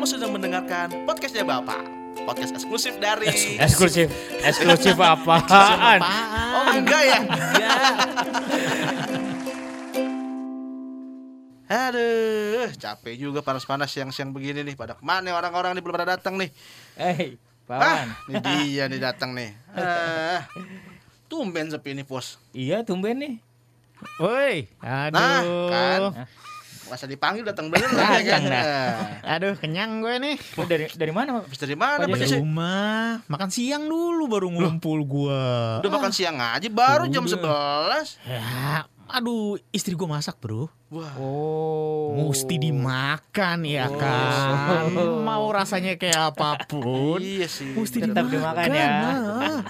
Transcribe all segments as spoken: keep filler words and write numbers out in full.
Kamu sedang mendengarkan podcastnya Bapak. Podcast eksklusif dari... Eksklusif? Eksklusif apaan? Eksklusif apaan? Oh enggak ya? Aduh, capek juga panas-panas siang-siang begini nih. Pada kemana orang-orang nih, belum pada datang nih. Hei, Pawan. Ah, ini dia nih datang nih. Ah, tumben sepi nih, Pos. Iya, tumben nih. Woi, aduh. Nah, kan. Masa dipanggil datang bener lah ya kan. Aduh, kenyang gue nih. Lu dari dari mana? Habis dari mana? Dari rumah. Makan siang dulu baru ngumpul gue. Udah ah. makan siang aja baru udah. jam sebelas. Ya, aduh, istri gue masak, Bro. Wah. Oh. Mesti dimakan ya oh, kan. So. Mau rasanya kayak apapun. Iya sih. Mesti tetap dimakan ya. Nah.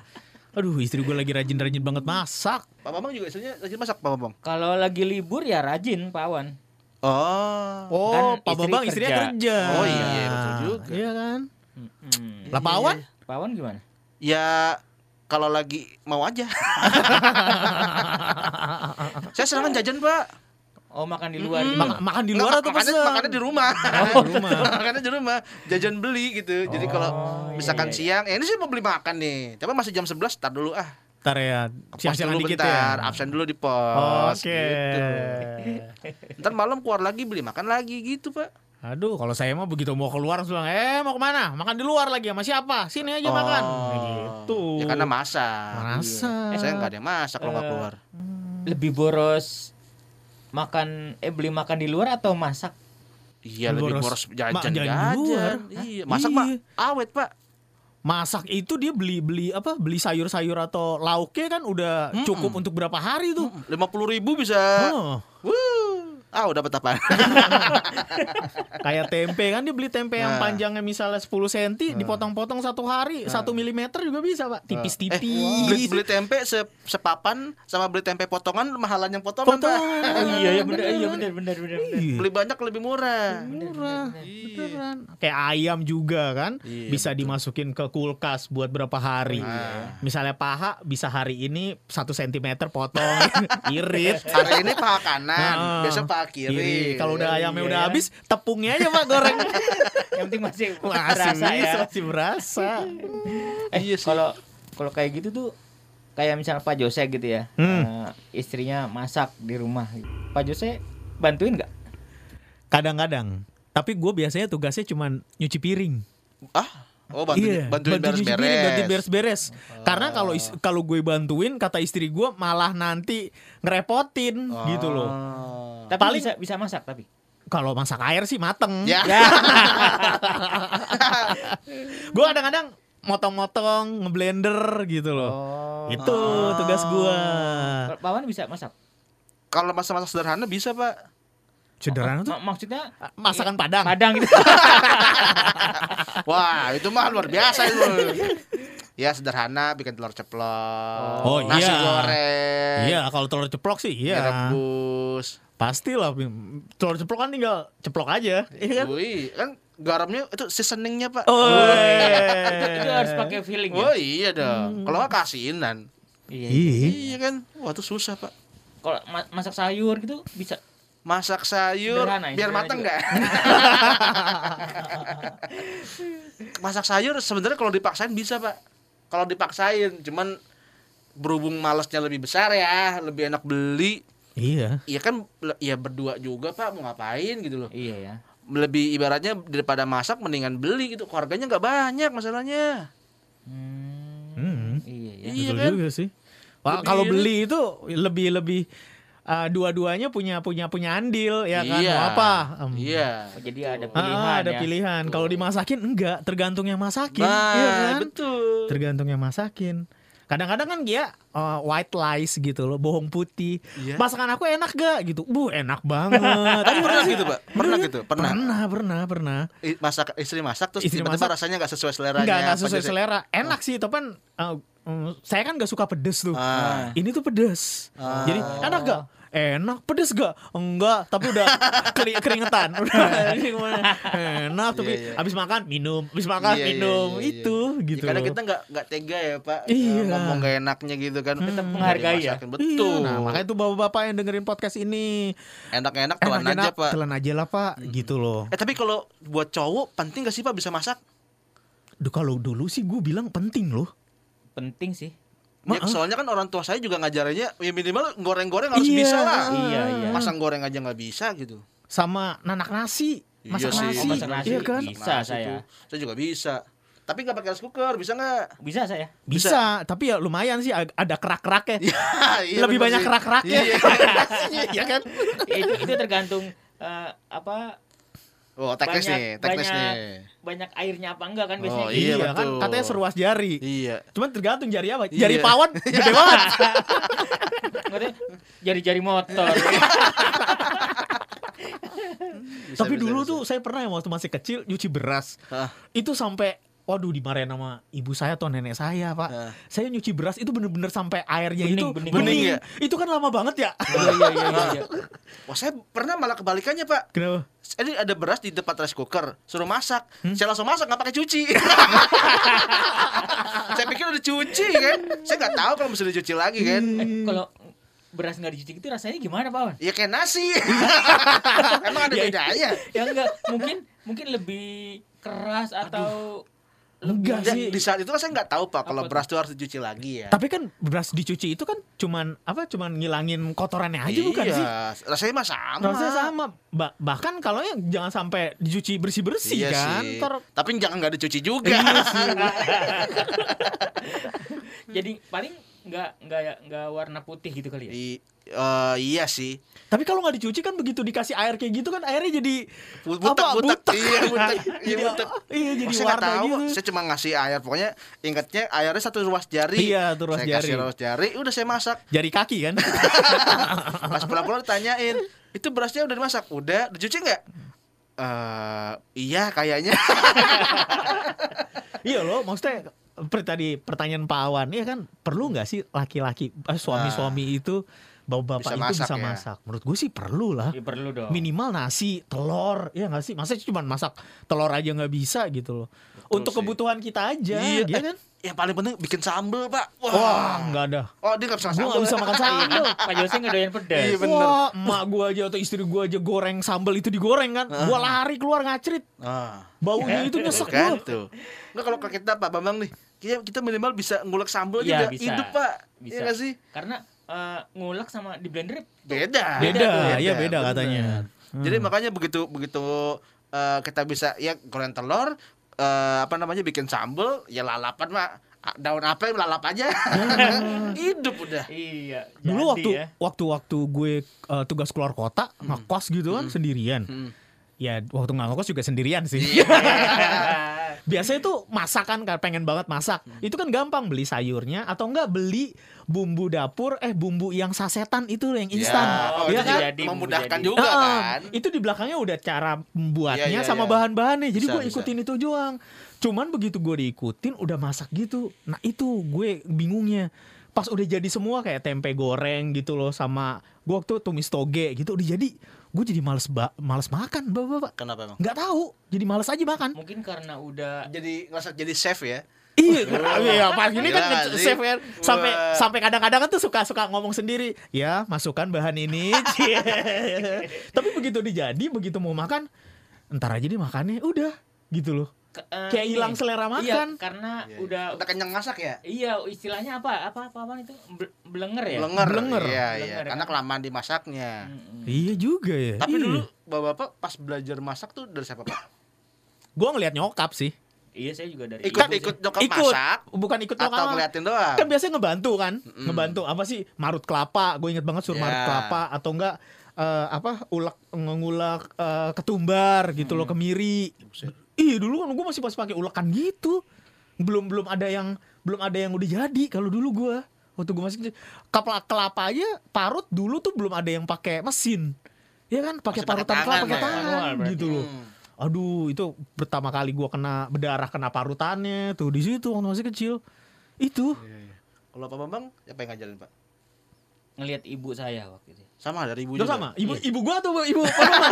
Aduh, istri gue lagi rajin-rajin banget masak. Pak Bambang juga istrinya rajin masak, Pak Bambang. Kalau lagi libur ya rajin, Pak Wan. Oh, oh, kan Pak istri Bambang kerja. Istrinya kerja. Oh iya, iya betul juga. Iya kan. Hmm. Lah Pak Wan? Pak Wan gimana? Ya kalau lagi mau aja. Saya senang jajan, Pak. Oh, makan di luar. Hmm. Mak- makan di luar Nggak, atau makannya, makannya di rumah. Oh, di rumah. Makannya di rumah. Jajan beli gitu. Jadi oh, kalau misalkan iya, iya. siang, eh, ini sih mau beli makan nih. Tapi masih jam sebelas, tar dulu ah. Bentar ya, siang-siang dikit bentar, ya absen dulu di pos. Oke okay. gitu. Ntar malam keluar lagi, beli makan lagi gitu, Pak. Aduh, kalau saya mah begitu mau keluar langsung bilang, Eh mau kemana? Makan di luar lagi sama siapa? Sini aja oh, makan gitu. Ya karena masak Masak eh, saya gak ada yang masak uh, kalau gak keluar. Lebih boros makan, eh beli makan di luar atau masak? Iya, lebih boros jajan-jajan. Iya, masak Pak, awet Pak. Masak itu dia beli beli apa beli sayur-sayur atau lauknya kan udah mm-mm. cukup untuk berapa hari tuh? lima puluh ribu bisa. Oh. Wuh. Ah, udah dapat apa? Kayak tempe kan dia beli tempe nah. yang panjangnya misalnya sepuluh sentimeter nah. dipotong-potong satu hari nah. satu milimeter juga bisa, Pak. Tipis-tipis. Eh, wow. beli, beli tempe se, sepapan sama beli tempe potongan mahalan yang potongan. Potongan. Oh, iya, iya benar iya benar benar benar. Beli banyak lebih murah. Lebih murah. Bener, bener, bener. Beneran. Kayak ayam juga kan iya, bisa betul. dimasukin ke kulkas buat berapa hari. Nah. Misalnya paha bisa hari ini satu sentimeter potong irit. Hari ini paha kanan, nah. besok paha kiri. Kalau udah ayamnya iya. udah habis, tepungnya aja Pak goreng. Yang penting masih berasa ya. Masih berasa. Eh, yes. kalau kalau kayak gitu tuh kayak misalnya Pak Jose gitu ya. Hmm. Uh, istrinya masak di rumah. Pak Jose bantuin enggak? Kadang-kadang. Tapi gue biasanya tugasnya cuman nyuci piring. Ah? Oh bantuin, iya, bantuin, bantuin beres-beres. Bantuin beres-beres. Oh. Karena kalau kalau gue bantuin, kata istri gue malah nanti ngerepotin oh. gitu loh. Tapi paling bisa, bisa masak tapi. Kalau masak air sih mateng. Ya. ya. Gue kadang-kadang motong-motong, ngeblender gitu loh. Oh. Itu oh. tugas gue. Pak Wan bisa masak? Kalau masak-masak sederhana bisa Pak. Sederhana tuh M- maksudnya masakan iya, Padang. Padang gitu. Wah, itu mah luar biasa itu. Ya sederhana bikin telur ceplok. Oh, nasi iya. goreng. Iya, kalau telur ceplok sih iya. Direbus. Pastilah telur ceplok kan tinggal ceplok aja. Iya kan? Wih, kan garamnya itu seasoningnya, Pak. Oh, itu harus pakai feeling ya. Oh, iya dong. Hmm. Kalau enggak kasinan. Iya, iya. Iya kan? Wah, itu susah, Pak. Kalau masak sayur gitu bisa masak sayur sederhana, biar mateng enggak? Masak sayur sebenarnya kalau dipaksain bisa, Pak. Kalau dipaksain, cuman berhubung malasnya lebih besar ya, lebih enak beli. Iya. Iya kan, ya berdua juga, Pak, mau ngapain gitu loh. Iya ya. Lebih ibaratnya daripada masak mendingan beli gitu. Harganya enggak banyak masalahnya. Hmm. hmm. Iya ya. Betul iya, kan? juga sih. Wah, kalau beli itu lebih-lebih Uh, dua-duanya punya punya punya andil ya kan iya. mau apa um, iya. jadi ada pilihan ah, ada ya. pilihan kalau dimasakin enggak tergantung yang masakin nah, ya kan? Betul tergantung yang masakin kadang-kadang kan dia uh, white lies gitu loh bohong putih iya. masakan aku enak gak gitu bu enak banget tapi pernah gitu Pak pernah gitu pernah pernah pernah pernah I, masak istri masak terus istri tiba-tiba masak, rasanya nggak sesuai seleranya nggak nggak sesuai selera enak oh. sih tapi kan uh, saya kan nggak suka pedes tuh ah. ini tuh pedes ah. jadi enak gak enak, pedes gak? Enggak, tapi udah keringetan. Udah enak, tapi yeah, yeah. abis makan minum, abis makan yeah, minum yeah, yeah, itu yeah. gitu. Ya, karena kita nggak nggak tega ya Pak, yeah. ngomong gak enaknya gitu kan. Hmm. Kita menghargai ya. Betul. Iya. Nah makanya tuh bapak-bapak yang dengerin podcast ini enak-enak telan enak, aja enak, Pak. Telan aja lah Pak, hmm. gitu loh. Eh tapi kalau buat cowok penting gak sih Pak bisa masak? Duh kalau dulu sih gue bilang penting loh. Penting sih. Ma, ya, soalnya kan orang tua saya juga ngajarannya ya minimal goreng-goreng harus iya, bisa lah. Iya, iya. Masang goreng aja nggak bisa gitu. Sama nanak nasi, masak iya nasi, oh, masak nasi. Iya kan? Bisa nasi saya. Tuh. Saya juga bisa. Tapi nggak pakai rice cooker, bisa nggak? Bisa saya. Bisa, bisa, tapi ya lumayan sih ada kerak-keraknya. Iya, lebih banyak sih. Kerak-keraknya. Iya, iya, iya kan? itu, itu tergantung uh, apa? Oh, teknis banyak, nih, teknis banyak, nih. Banyak airnya apa enggak kan biasanya? Oh, iya, iya kan, katanya seruas jari. Iya. Cuman tergantung jari apa? Jari iya. Pawon gede banget. Katanya jari-jari motor. Bisa, tapi bisa, dulu bisa. Tuh saya pernah yang waktu masih kecil nyuci beras. Hah? Itu sampai waduh dimarahin sama ibu saya atau nenek saya Pak. Nah. Saya nyuci beras itu bener-bener sampai airnya bening, itu bening, bening. bening ya? Itu kan lama banget ya. Oh, iya, iya, iya, iya. Wah saya pernah malah kebalikannya Pak. Kenapa? Jadi ada beras di depan rice cooker, suruh masak. Hmm? Saya langsung masak nggak pakai cuci. Saya pikir udah cuci kan. Saya nggak tahu kalau mesti dicuci lagi kan. Hmm. Kalau beras nggak dicuci itu rasanya gimana Pak Wan? Ya kayak nasi. Emang ada ya, bedanya? Ya enggak mungkin mungkin lebih keras atau aduh. Enggak sih. Di saat itu kan saya nggak tahu Pak kalau beras itu harus dicuci lagi ya. Tapi kan beras dicuci itu kan cuman apa? Cuman ngilangin kotorannya aja iya, bukan sih? Rasanya mah sama. Rasanya sama. Bah- bahkan kalau ya jangan sampai dicuci bersih-bersih iya kan. Ter- Tapi jangan nggak dicuci juga. Iya sih. Jadi paling nggak nggak nggak warna putih gitu kali ya. I- Uh, iya sih. Tapi kalau nggak dicuci kan begitu dikasih air kayak gitu kan airnya jadi butek, apa butek, butek. Iya butek, iya butek. Iya jadi warna nggak tahu, gitu. Saya cuma ngasih air, pokoknya ingatnya airnya satu ruas jari. Iya, satu ruas saya jari. Saya kasih ruas jari, udah saya masak. Jari kaki kan. Pas pulang-pulang ditanyain, itu berasnya udah dimasak, udah dicuci nggak? Uh, iya kayaknya. Iya loh, maksudnya. Tadi pertanyaan Pak Awan, ya kan perlu nggak sih laki-laki suami-suami nah, itu bapak-bapak itu masak bisa ya? Masak? Menurut gue sih perlu lah. Ya, perlu dong. Minimal nasi, telur, ya nggak sih? Masa cuma masak telur aja nggak bisa gitu loh? Betul untuk sih. Kebutuhan kita aja, iya ya kan? Yang paling penting bikin sambel Pak. Wah, Wah nggak ada. Oh dia nggak bisa sambel. Gue nggak bisa makan sambel. Pak Jose nggak doyan pedas. Iya, bener. Wah, emak gue aja atau istri gue aja goreng sambel itu digoreng kan. Uh. Gue lari keluar ngacrit. Uh. Baunya itu nyesek gue. Nggak kalau kita Pak Bambang nih. Kita minimal bisa ngulek sambel ya, aja udah hidup Pak. Bisa. Iya nggak sih? Karena uh, ngulek sama di blender beda. Beda, beda, beda. Iya beda bener. Katanya. Hmm. Jadi makanya begitu begitu uh, kita bisa ya goreng telur. Uh, apa namanya bikin sambel ya lalapan mah daun apel lalap aja hidup udah iya dulu waktu ya. waktu waktu gue uh, tugas keluar kota hmm. ngekos gitu kan hmm. sendirian hmm. ya waktu ngekos juga sendirian sih yeah. Biasanya tuh masakan kan pengen banget masak hmm. itu kan gampang beli sayurnya atau enggak beli bumbu dapur eh bumbu yang sasetan itu yang instan yeah. oh, ya kan jadi, memudahkan jadi. Juga uh, kan itu di belakangnya udah cara membuatnya yeah, yeah, sama yeah. bahan-bahannya jadi gue ikutin bisa. Itu doang cuman begitu gue diikutin udah masak gitu nah itu gue bingungnya pas udah jadi semua kayak tempe goreng gitu loh sama gue waktu tumis toge gitu udah jadi gue jadi males ba- males makan bapak-bapak. Kenapa emang? Nggak tahu, jadi males aja makan. Mungkin karena udah jadi ngerasa jadi chef ya. Iya, iya pas ini kan chef ya. Sampai wah. Sampai kadang-kadang tuh suka-suka ngomong sendiri. Ya masukkan bahan ini. Tapi begitu dijadi, begitu mau makan, ntar aja nih makannya, udah gitu loh. Ke, uh, kayak hilang selera makan iya, karena iya, iya. udah udah kenyang masak ya iya istilahnya apa apa apa, apa itu belenger ya belenger belenger iya, iya. Karena kelamaan dimasaknya mm-hmm. iya juga ya tapi iya. Dulu bapak-bapak pas belajar masak tuh dari siapa Pak? Gua ngelihat nyokap sih. Iya saya juga dari ikut ikut nyokap ikut, masak bukan ikut nyokap atau ngeliatin doang kan biasanya ngebantu kan mm-hmm. ngebantu apa sih marut kelapa gue inget banget suruh yeah. marut kelapa atau enggak uh, apa ulak ngulak uh, ketumbar gitu hmm. loh kemiri iya dulu kan gue masih pas pakai ulekan gitu belum belum ada yang belum ada yang udah jadi kalau dulu gue waktu gue masih kelapa kelapa aja parut dulu tuh belum ada yang pakai mesin ya kan pakai parutan kelapa pakai tangan ya. Gitu loh aduh itu pertama kali gue kena berdarah kena parutannya tuh di situ waktu masih kecil itu kalau Pak Bambang siapa yang ngajarin Pak? ngelihat ibu saya waktu itu. Sama dari ibu. Duh, juga. Sama. Ibu yeah. ibu gua atau ibu Mama?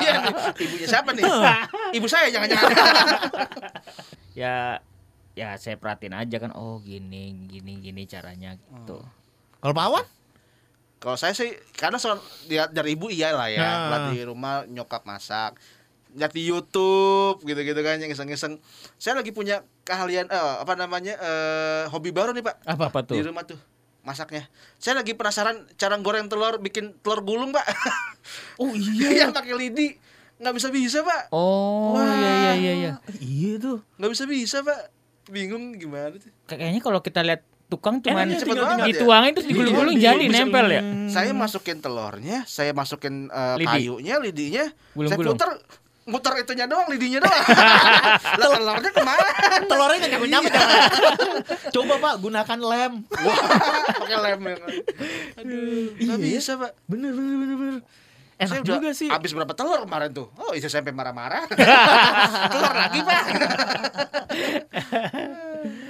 Iya, ibunya siapa nih? Ibu saya jangan-jangan. ya ya saya perhatiin aja kan, oh gini gini gini caranya gitu. Hmm. Kalau Pak Awan? Kalau saya sih karena soal lihat dari ibu iyalah ya, nah. lihat di rumah nyokap masak, lihat di YouTube gitu-gitu kan yang iseng-iseng. Saya lagi punya keahlian eh, apa namanya eh, hobi baru nih, Pak. Apa, apa tuh? Di rumah tuh masaknya. Saya lagi penasaran cara goreng telur, bikin telur gulung, Pak. Oh iya, yang pakai lidi. Nggak bisa-bisa, Pak. Oh wah. iya iya iya. Iya tuh. Nggak bisa-bisa, Pak. Bingung gimana tuh. Kayaknya kalau kita lihat tukang cuma dituangin terus digulung-gulung iya, jadi nempel ya. Saya masukin telurnya, saya masukin uh, Lidi. kayunya, lidinya, gulung, saya putar muter itunya doang, lidinya doang. Lah telurnya kemana? Telurnya enggak nyampe. Coba Pak gunakan lem. Pakai lem. Aduh, enggak bisa, Pak. Bener bener bener bener. Enak juga sih. Habis berapa telur kemarin tuh? Oh, istri sampai marah-marah. Telur lagi, Pak.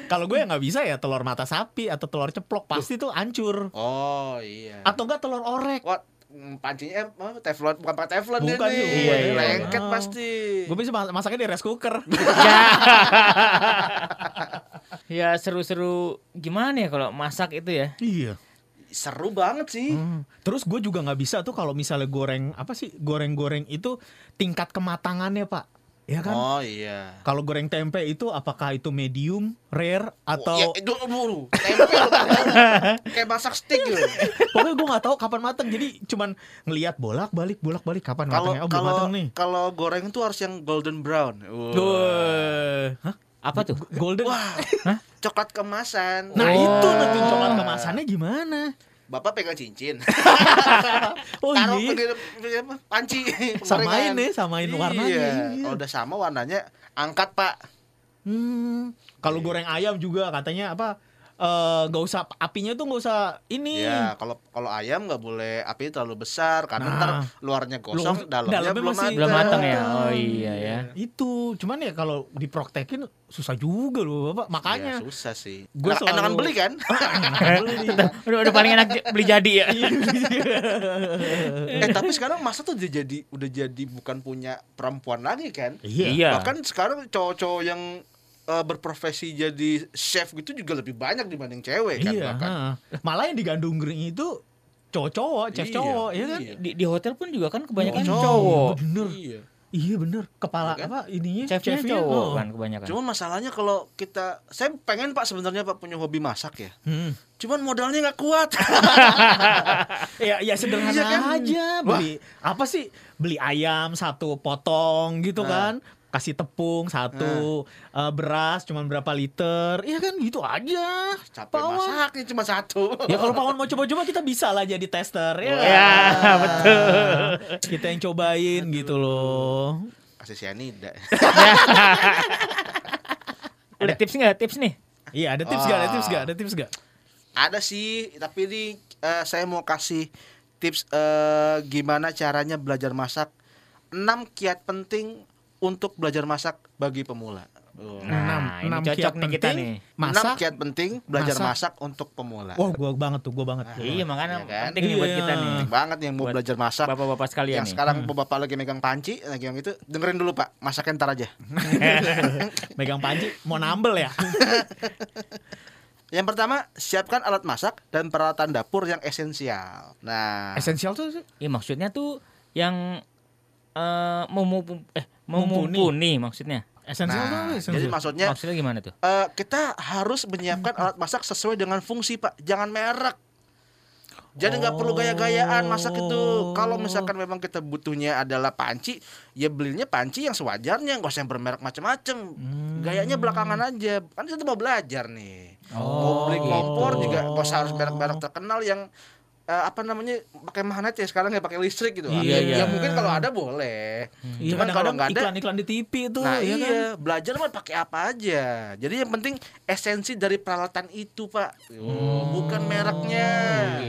Kalau gue nggak bisa ya telur mata sapi atau telur ceplok pasti tuh hancur. Oh iya. Atau enggak telur orek. What? Pancinya eh, teflon bukan pakai teflon bukan ini. Tuh, iya, iya, lengket oh. pasti. Gue bisa masaknya di rice cooker. Ya seru-seru gimana ya kalau masak itu ya? Iya. Seru banget sih. Hmm. Terus gue juga nggak bisa tuh kalau misalnya goreng apa sih goreng-goreng itu tingkat kematangannya Pak. Ya kan? Oh iya. Kalau goreng tempe itu apakah itu medium, rare atau? Oh, ya, dulu tempe kayak masak steak gitu. Pokoknya gue nggak tahu kapan matang. Jadi cuman ngelihat bolak balik bolak balik kapan matangnya. Oh belum matang nih. Kalau goreng tuh harus yang golden brown. Wow. Hah? Apa tuh? Golden? Wah. Hah? Coklat kemasan. Nah oh. itu nanti coklat kemasannya gimana? Bapak pegang cincin. Oh taruh iya. Taruh panci. Samain nih, samain warnanya. Iya. Iya. Kalau udah sama warnanya, angkat Pak. Hmm. Kalau iya. goreng ayam juga katanya apa? Nggak uh, usah apinya tuh nggak usah ini. Ya kalau kalau ayam nggak boleh api terlalu besar karena nah, ntar luarnya gosong, dalamnya, dalamnya belum matang. Belum matang ya. Oh iya ya. Itu cuman ya kalau dipraktekin susah juga loh Bapak. Makanya. Ya, susah sih. Gue selalu... enakan beli kan. udah, udah paling enak beli jadi ya. eh tapi sekarang masa tuh udah jadi udah jadi bukan punya perempuan lagi kan. Iya. Bahkan sekarang cowok-cowok yang berprofesi jadi chef gitu juga lebih banyak dibanding cewek kan iya, bahkan. Ha. Malah yang di Gandung Gering itu cowok-cowok, chef iya, cowok iya. ya kan. Di, di hotel pun juga kan kebanyakan cowok. cowok. Bener. Iya. iya bener. Kepala kan? apa ininya chef-nya cowok oh. kan kebanyakan. Cuman masalahnya kalau kita saya pengen Pak sebenarnya Pak punya hobi masak ya. Hmm. Cuman modalnya enggak kuat. ya ya sederhana iya, kan? aja beli Wah. apa sih? Beli ayam satu potong gitu nah. kan. Kasih tepung satu nah. uh, beras cuman berapa liter ya kan gitu aja capek masaknya cuma satu ya kalau Pak Wan mau coba-coba kita bisa lah jadi tester ya, ya betul kita yang cobain Aduh. gitu loh kasih sianida ada tips nggak tips nih iya ada tips nggak oh. ada tips nggak ada tips nggak ada sih tapi ini uh, saya mau kasih tips uh, gimana caranya belajar masak enam kiat penting untuk belajar masak bagi pemula. Nah, enam kiat penting kita nih. Masak kiat penting belajar masak. masak untuk pemula. Wah, gua banget tuh, gua banget. Nah, iya, makanya kan? penting iya. buat kita nih. Penting banget yang mau buat belajar masak. Bapak-bapak sekalian yang nih. Sekarang hmm. bapak lagi megang panci, lagi yang itu dengerin dulu Pak, masaknya ntar aja. Megang panci, mau nambel ya. Yang pertama, siapkan alat masak dan peralatan dapur yang esensial. Nah, esensial tuh, ya maksudnya tuh yang Uh, mau eh, mumpuni maksudnya. Esensial nah, tuh. Jadi maksudnya maksudnya gimana tuh? Uh, kita harus menyiapkan alat masak sesuai dengan fungsi Pak, jangan merek. Jadi nggak oh. perlu gaya-gayaan masak itu. Kalau misalkan memang kita butuhnya adalah panci, ya belinya panci yang sewajarnya, nggak usah yang bermerek macam-macam. Hmm. Gayanya belakangan aja. Kan kita mau belajar nih. Oh. Mau beli kompor oh. juga nggak usah harus merek-merek terkenal yang Uh, apa namanya pakai magnet ya sekarang ya pakai listrik gitu iya, ya, iya. ya mungkin kalau ada boleh hmm. cuman kalau nggak ada iklan-iklan di T V itu nah iya, iya. Kan? Belajar mah pakai apa aja jadi yang penting esensi dari peralatan itu Pak oh. bukan mereknya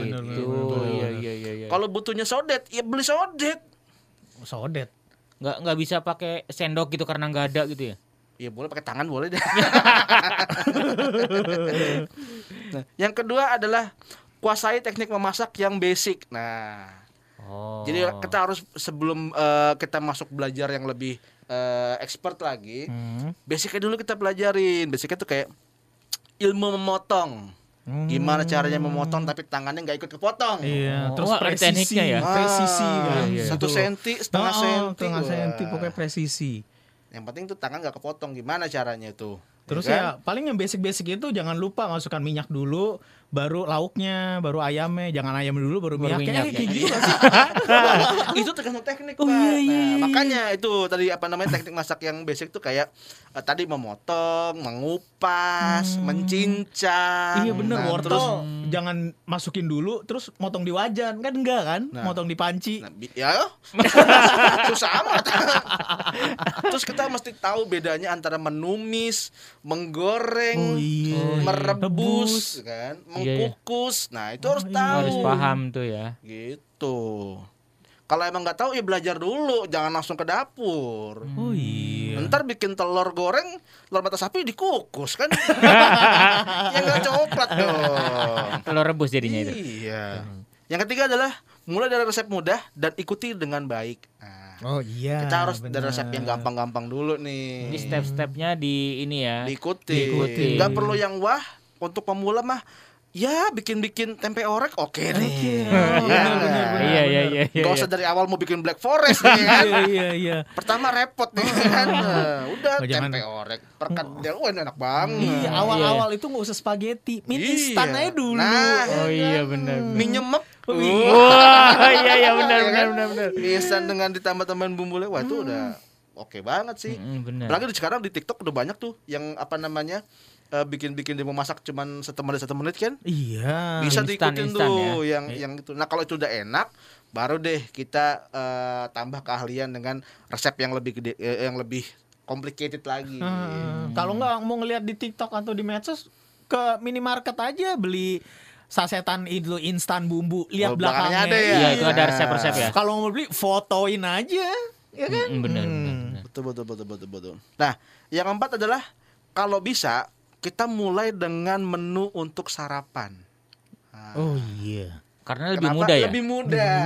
oh, gitu. gitu. iya, iya, iya, iya. Kalau butuhnya sodet ya beli sodet sodet nggak nggak bisa pakai sendok gitu karena nggak ada gitu ya ya boleh pakai tangan boleh deh. Nah, yang kedua adalah kuasai teknik memasak yang basic. Nah, oh. Jadi kita harus sebelum uh, kita masuk belajar yang lebih uh, expert lagi, hmm. basicnya dulu kita pelajarin. Basicnya tuh kayak ilmu memotong. Hmm. Gimana caranya memotong tapi tangannya nggak ikut kepotong. Iya. Oh, terus oh, presisi ya, presisi ah, ya. Satu senti, setengah oh, senti, setengah senti, pokoknya presisi. Yang penting tuh tangan nggak kepotong. Gimana caranya tuh? Terus ya, kan? Ya paling yang basic-basic itu jangan lupa masukkan minyak dulu, baru lauknya, baru ayamnya. Jangan ayam dulu, baru, baru minyak. Kayak gitu. Itu tergantung teknik. Oh, iya, iya. Nah, makanya itu tadi apa namanya teknik masak yang basic tuh kayak eh, tadi memotong, mengupas, hmm. mencincang. Iya bener. Nah, wortel terus, hmm. jangan masukin dulu, terus motong di wajan kan enggak kan? Nah, motong di panci. Nah, bi- ya. Susah amat. Terus kita mesti tahu bedanya antara menumis, menggoreng, oh, iya, merebus, oh, iya. kan, mengkukus. Nah itu oh, harus iya. tahu. Harus paham tuh ya. Gitu. Kalau emang nggak tahu ya belajar dulu, jangan langsung ke dapur. Oh iya. Ntar bikin telur goreng, telur mata sapi dikukus kan? Ya nggak coklat dong. Telur rebus jadinya itu. Iya. Hmm. Yang ketiga adalah mulai dari resep mudah dan ikuti dengan baik. Nah, oh iya. Kita harus bener. dari resep yang gampang-gampang dulu nih. Di step-stepnya di ini ya. Diikuti. Diikuti. Gak perlu yang wah. Untuk pemula mah ya bikin-bikin tempe orek oke okay nih. Okay. Oh, ya. Bener, bener, iya iya iya. Gak usah dari awal mau bikin black forest nih kan. Iya iya iya. Pertama repot nih kan. Udah oh, tempe orek perkedel oh. enak banget. Iya, awal-awal iya. itu gak usah spaghetti. Mie iya. instan aja dulu. Nah, oh iya benar. Mie nyemek. Wah, wow, iya iya benar benar benar benar. Misan dengan ditambah tambahan bumbu lewat itu hmm. udah oke okay banget sih. Hmm, apalagi sekarang di TikTok udah banyak tuh yang apa namanya uh, bikin-bikin demo masak cuman satu menit satu menit kan? Iya. Bisa instan, diikutin instan, tuh ya? yang yeah. yang itu. Nah kalau itu udah enak, baru deh kita uh, tambah keahlian dengan resep yang lebih gede, eh, yang lebih complicated lagi. Hmm. Hmm. Kalau nggak mau ngelihat di TikTok atau di medsos, ke minimarket aja beli. Sasetan itu instan bumbu, lihat oh, belakangnya, belakangnya ada ya. Iya, itu ada resep-resep ya. Kalau mau beli fotoin aja, ya kan? Mm, benar, hmm. benar, benar. Betul, betul, betul, betul, betul. Nah, yang keempat adalah kalau bisa kita mulai dengan menu untuk sarapan. Nah, oh iya. Karena lebih mudah ya. Lebih mudah.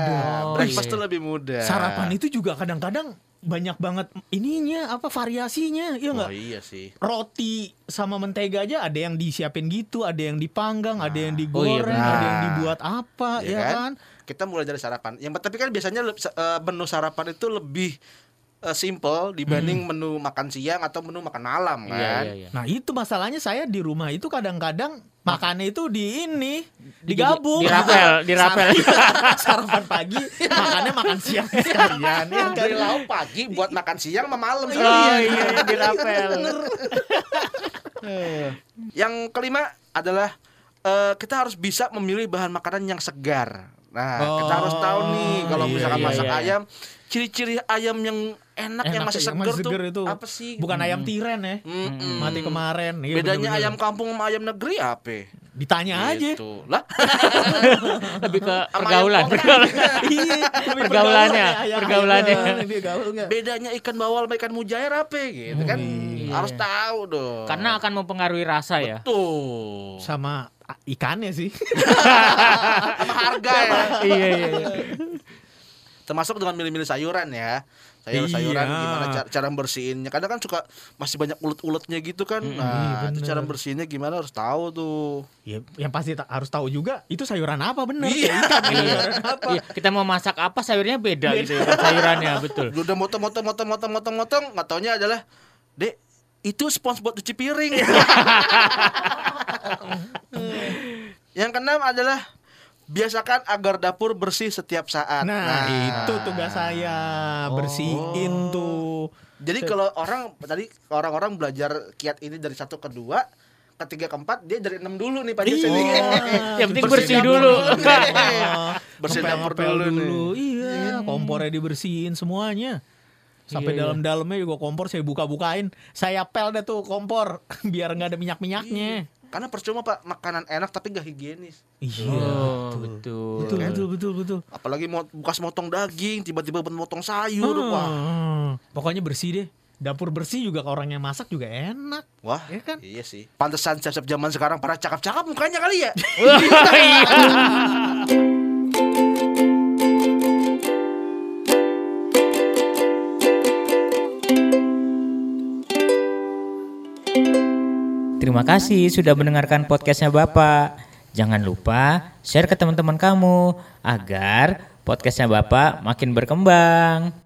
Oh, breakfast itu iya. lebih mudah. Sarapan itu juga kadang-kadang banyak banget ininya apa variasinya ya nggak? Oh, iya sih. Roti sama mentega aja ada yang disiapin gitu, ada yang dipanggang, nah. ada yang digoreng, oh, iya nah. ada yang dibuat apa, ya, ya kan? kan? Kita mulai dari sarapan. Yang tapi kan biasanya uh, menu sarapan itu lebih uh, simple dibanding hmm. menu makan siang atau menu makan malam kan? Iya, iya, iya. Nah itu masalahnya saya di rumah itu kadang-kadang makannya itu di ini digabung, dirapel, dirapel. Sarapan pagi, makannya makan siang sekalian. Ya, dari lauk pagi buat makan siang sama malam. Oh iya, iya dirapel. Yang kelima adalah uh, kita harus bisa memilih bahan makanan yang segar. Nah, oh, kita harus tahu nih kalau iya, misalkan iya, masak iya. ayam, ciri-ciri ayam yang enak, enak yang masih seger, masih seger tuh itu. Apa sih? Bukan hmm. ayam tiren ya. Hmm. Mati kemarin. Iya, bedanya bener-bener. Ayam kampung sama ayam negeri apa? Ditanya gitu. aja. Lah. Lebih ke pergaulan. Iya, pergaulannya, pergaulannya. Bedanya ikan bawal sama ikan mujair apa gitu oh, kan? Iya. Harus tahu dong. Karena akan mempengaruhi rasa ya. Betul. Sama ikannya sih. Sama harga ya. Iya, iya, iya. Termasuk dengan milih-milih sayuran ya. Sayur-sayuran iya. gimana cara, cara bersihinnya. Kadang kan suka masih banyak ulet-uletnya gitu kan. Mm, nah, itu cara bersihinnya gimana harus tahu tuh. Ya, yang pasti ta- harus tahu juga itu sayuran apa benar. Iya. Ikan, sayuran apa. Iya. Kita mau masak apa sayurnya beda, beda. gitu ya. Sayurannya betul. Udah motong-motong-motong-motong-motong-motong, enggak taunya adalah Dek, itu spons buat cuci piring. Yang keenam adalah biasakan agar dapur bersih setiap saat. Nah, nah. itu tugas saya bersihin oh. tuh. Jadi kalau orang tadi orang-orang belajar kiat ini dari satu ke dua, ketiga keempat dia dari enam dulu nih pada sini. Yang penting bersih dulu. Bersih dapur dulu. dulu. Iya, kompornya dibersihin semuanya. Sampai iya, dalam-dalamnya juga kompor saya buka-bukain. Saya pel deh tuh kompor biar nggak ada minyak-minyaknya. Iya. Karena percuma Pak makanan enak tapi gak higienis. Iya, oh, betul. Betul, kan? betul, betul, betul. Apalagi mau bekas motong daging, tiba-tiba buat motong sayur, hmm, wah. Pokoknya bersih deh. Dapur bersih juga orang yang masak juga enak. Wah, ya kan? Iya sih. Pantesan chef-chef zaman sekarang para cakap-cakap mukanya kali ya. Terima kasih sudah mendengarkan podcastnya Bapak. Jangan lupa share ke teman-teman kamu agar podcastnya Bapak makin berkembang.